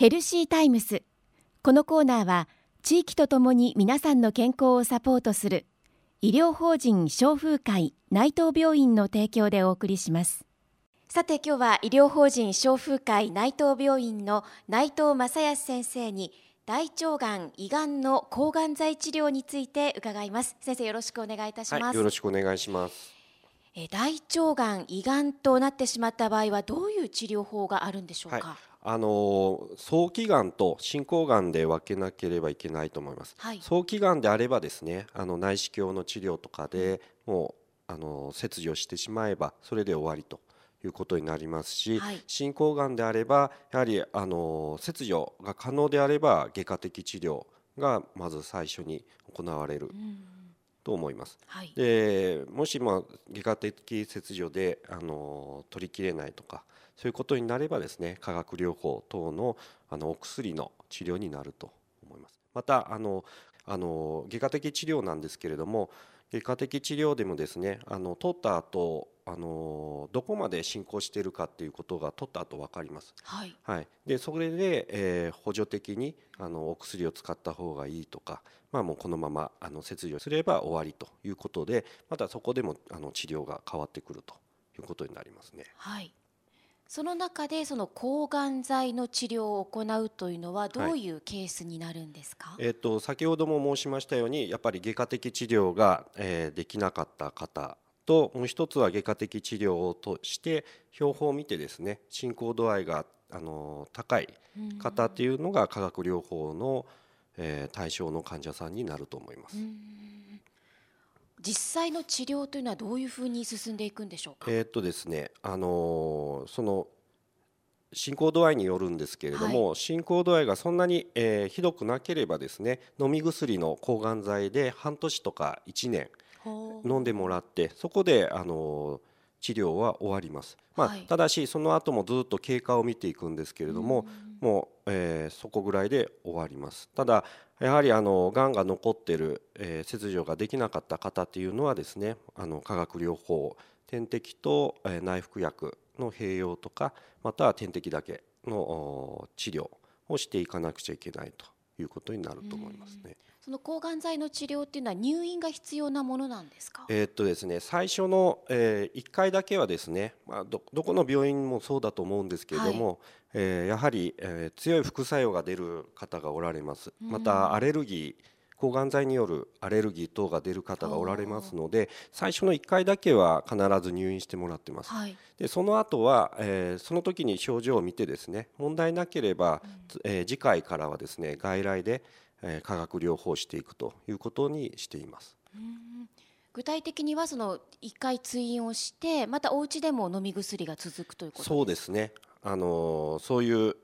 ヘルシータイムス。このコーナーは地域とともに皆さんの健康をサポートする医療法人消風会内藤病院の提供でお送りします。さて今日は医療法人消風会内藤病院の内藤正康先生に大腸がん・胃がんの抗がん剤治療について伺います。先生よろしくお願いいたします。はい、よろしくお願いします。大腸がん・胃がんとなってしまった場合はどういう治療法があるんでしょうか。はい、早期がんと進行がんで分けなければいけないと思います。はい、早期がんであればですね、内視鏡の治療とかでもう切除してしまえばそれで終わりということになりますし、はい、進行がんであればやはり切除が可能であれば外科的治療がまず最初に行われると思います。はい、でもし外科的切除で取りきれないとかそういうことになればですね、化学療法等のお薬の治療になると思います。また外科的治療なんですけれども外科的治療でもですね通った後どこまで進行しているかということが取った後分かります。はいはい、でそれで、補助的にお薬を使った方がいいとか、もうこのまま切除すれば終わりということでまたそこでも治療が変わってくるということになりますね。はい、その中でその抗がん剤の治療を行うというのはどういうケースになるんですか。はい、先ほども申しましたようにやっぱり外科的治療が、できなかった方ともう一つは外科的治療をとして標本を見てですね進行度合いが高い方というのが化学療法の対象の患者さんになると思います。実際の治療というのはどういうふうに進んでいくんでしょうか。ですねその進行度合いによるんですけれども、はい、進行度合いがそんなに、ひどくなければですね飲み薬の抗がん剤で半年とか1年飲んでもらってそこで治療は終わります。はい、ただしその後もずっと経過を見ていくんですけれども、もう、そこぐらいで終わります。ただやはりがんが残っている、切除ができなかった方というのはですね化学療法点滴と、内服薬の併用とかまたは点滴だけの治療をしていかなくちゃいけないということになると思いますね。その抗がん剤の治療っていうのは入院が必要なものなんですか。ですね、最初の、1回だけはですね、どこの病院もそうだと思うんですけれども、はいやはり、強い副作用が出る方がおられます。またアレルギー抗がん剤によるアレルギー等が出る方がおられますので最初の1回だけは必ず入院してもらってます。はい、でその後は、その時に症状を見てですね問題なければ、次回からはですね外来で化学療法していくということにしています。具体的にはその1回通院をしてまたお家でも飲み薬が続くということですか。そうですねそういう、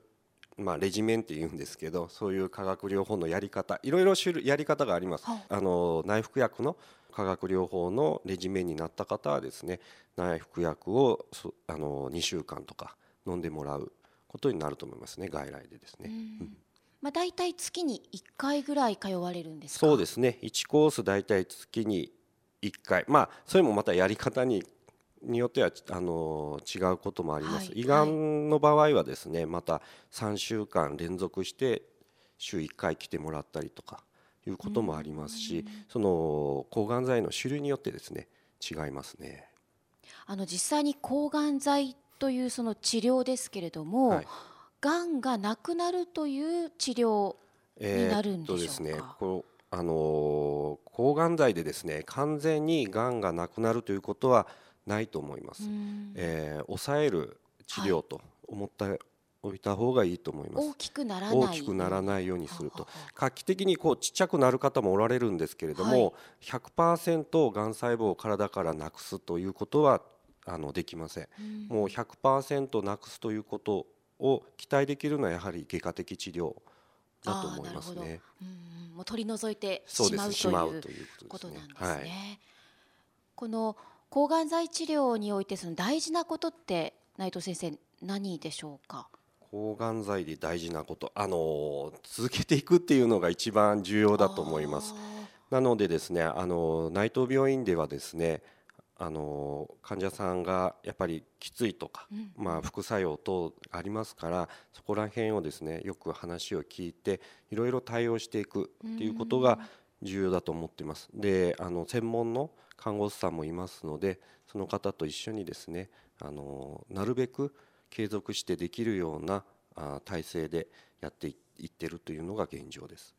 レジメンっていうんですけどそういう化学療法のやり方いろいろ種類やり方があります。はい、内服薬の化学療法のレジメンになった方はですね内服薬を2週間とか飲んでもらうことになると思いますね外来でですね。だいたい月に1回ぐらい通われるんですか。そうですね1コースだいたい月に1回、それもまたやり方によっては違うこともあります。はい、胃がんの場合はですねまた3週間連続して週1回来てもらったりとかいうこともありますしその抗がん剤の種類によってですね違いますね。実際に抗がん剤というその治療ですけれども、はいがんがなくなるという治療になるんでしょうか。ですね、抗がん剤でですね完全にがんがなくなるということはないと思います。抑える治療と思っておいた方がいいと思います。はい、大きくならないようにすると画期的にちっちゃくなる方もおられるんですけれども、はい、100% がん細胞を体からなくすということはできません。もう 100% なくすということを期待できるのはやはり外科的治療だと思いますね。もう取り除いてしまうということなんですね。はい、この抗がん剤治療においてその大事なことって内藤先生何でしょうか。抗がん剤で大事なこと続けていくっていうのが一番重要だと思います。なのでですね内藤病院ではですね患者さんがやっぱりきついとか、副作用等ありますから、そこら辺をですね、よく話を聞いていろいろ対応していくっていうことが重要だと思っています。で、専門の看護師さんもいますので、その方と一緒にですね、なるべく継続してできるような体制でやっていってるというのが現状です。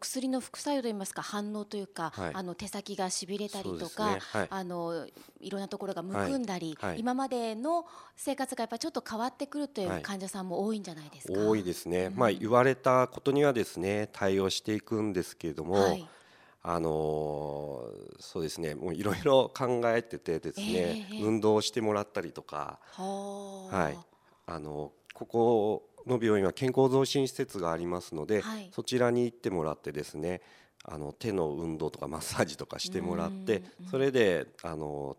薬の副作用といいますか、反応というか、手先がしびれたりとか、いろんなところがむくんだり、今までの生活がやっぱりちょっと変わってくるという患者さんも多いんじゃないですか。多いですね。言われたことにはですね、対応していくんですけれども、そうですね、もういろいろ考えててですね、運動をしてもらったりとか、ここの病院は健康増進施設がありますので、そちらに行ってもらってですね、手の運動とかマッサージとかしてもらって、それで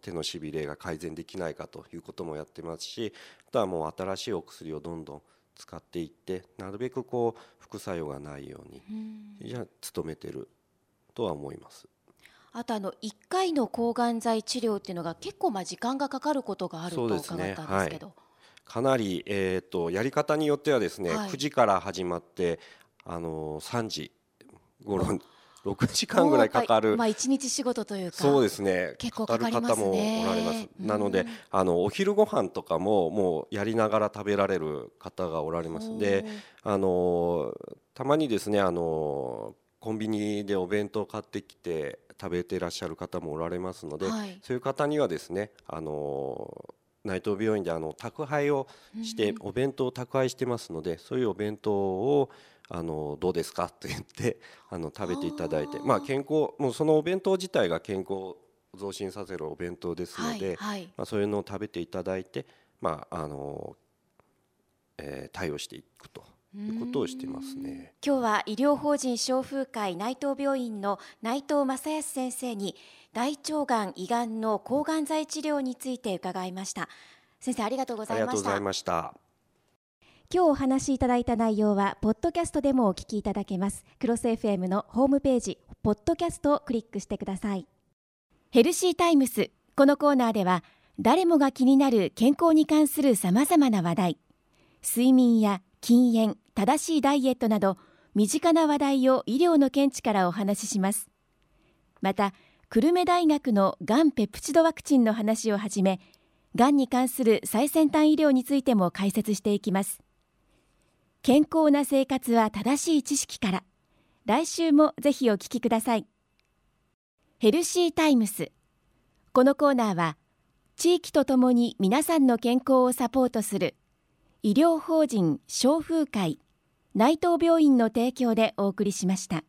手のしびれが改善できないかということもやってますし、あとはもう新しいお薬をどんどん使っていって、なるべくこう副作用がないように努めてるとは思います。あと1回の抗がん剤治療っていうのが結構時間がかかることがあると伺ったんですけど、かなり、やり方によってはですね、9時から始まって3時頃6時間ぐらいかかる、1日仕事というか、そうですね、結構かかりますね、かかる方もおられます。なのでお昼ご飯とかももうやりながら食べられる方がおられます。で、たまにですね、コンビニでお弁当を買ってきて食べていらっしゃる方もおられますので、そういう方にはですね、内藤病院で宅配をして、お弁当を宅配してますので、そういうお弁当をどうですかと言って食べていただいて、健康、もうそのお弁当自体が健康を増進させるお弁当ですので、そういうのを食べていただいて、対応していくということをしてますね。今日は医療法人消風会内藤病院の内藤正康先生に大腸がん胃がんの抗がん剤治療について伺いました。先生、ありがとうございました。ありがとうございました。今日お話しいただいた内容はポッドキャストでもお聞きいただけます。クロス FM のホームページポッドキャストをクリックしてください。ヘルシータイムス、このコーナーでは誰もが気になる健康に関するさまざまな話題、睡眠や禁煙、正しいダイエットなど身近な話題を医療の見地からお話しします。また、久留米大学のがんペプチドワクチンの話をはじめ、がんに関する最先端医療についても解説していきます。健康な生活は正しい知識から、来週もぜひお聞きください。ヘルシータイムス、このコーナーは地域とともに皆さんの健康をサポートする医療法人消風会内藤病院の提供でお送りしました。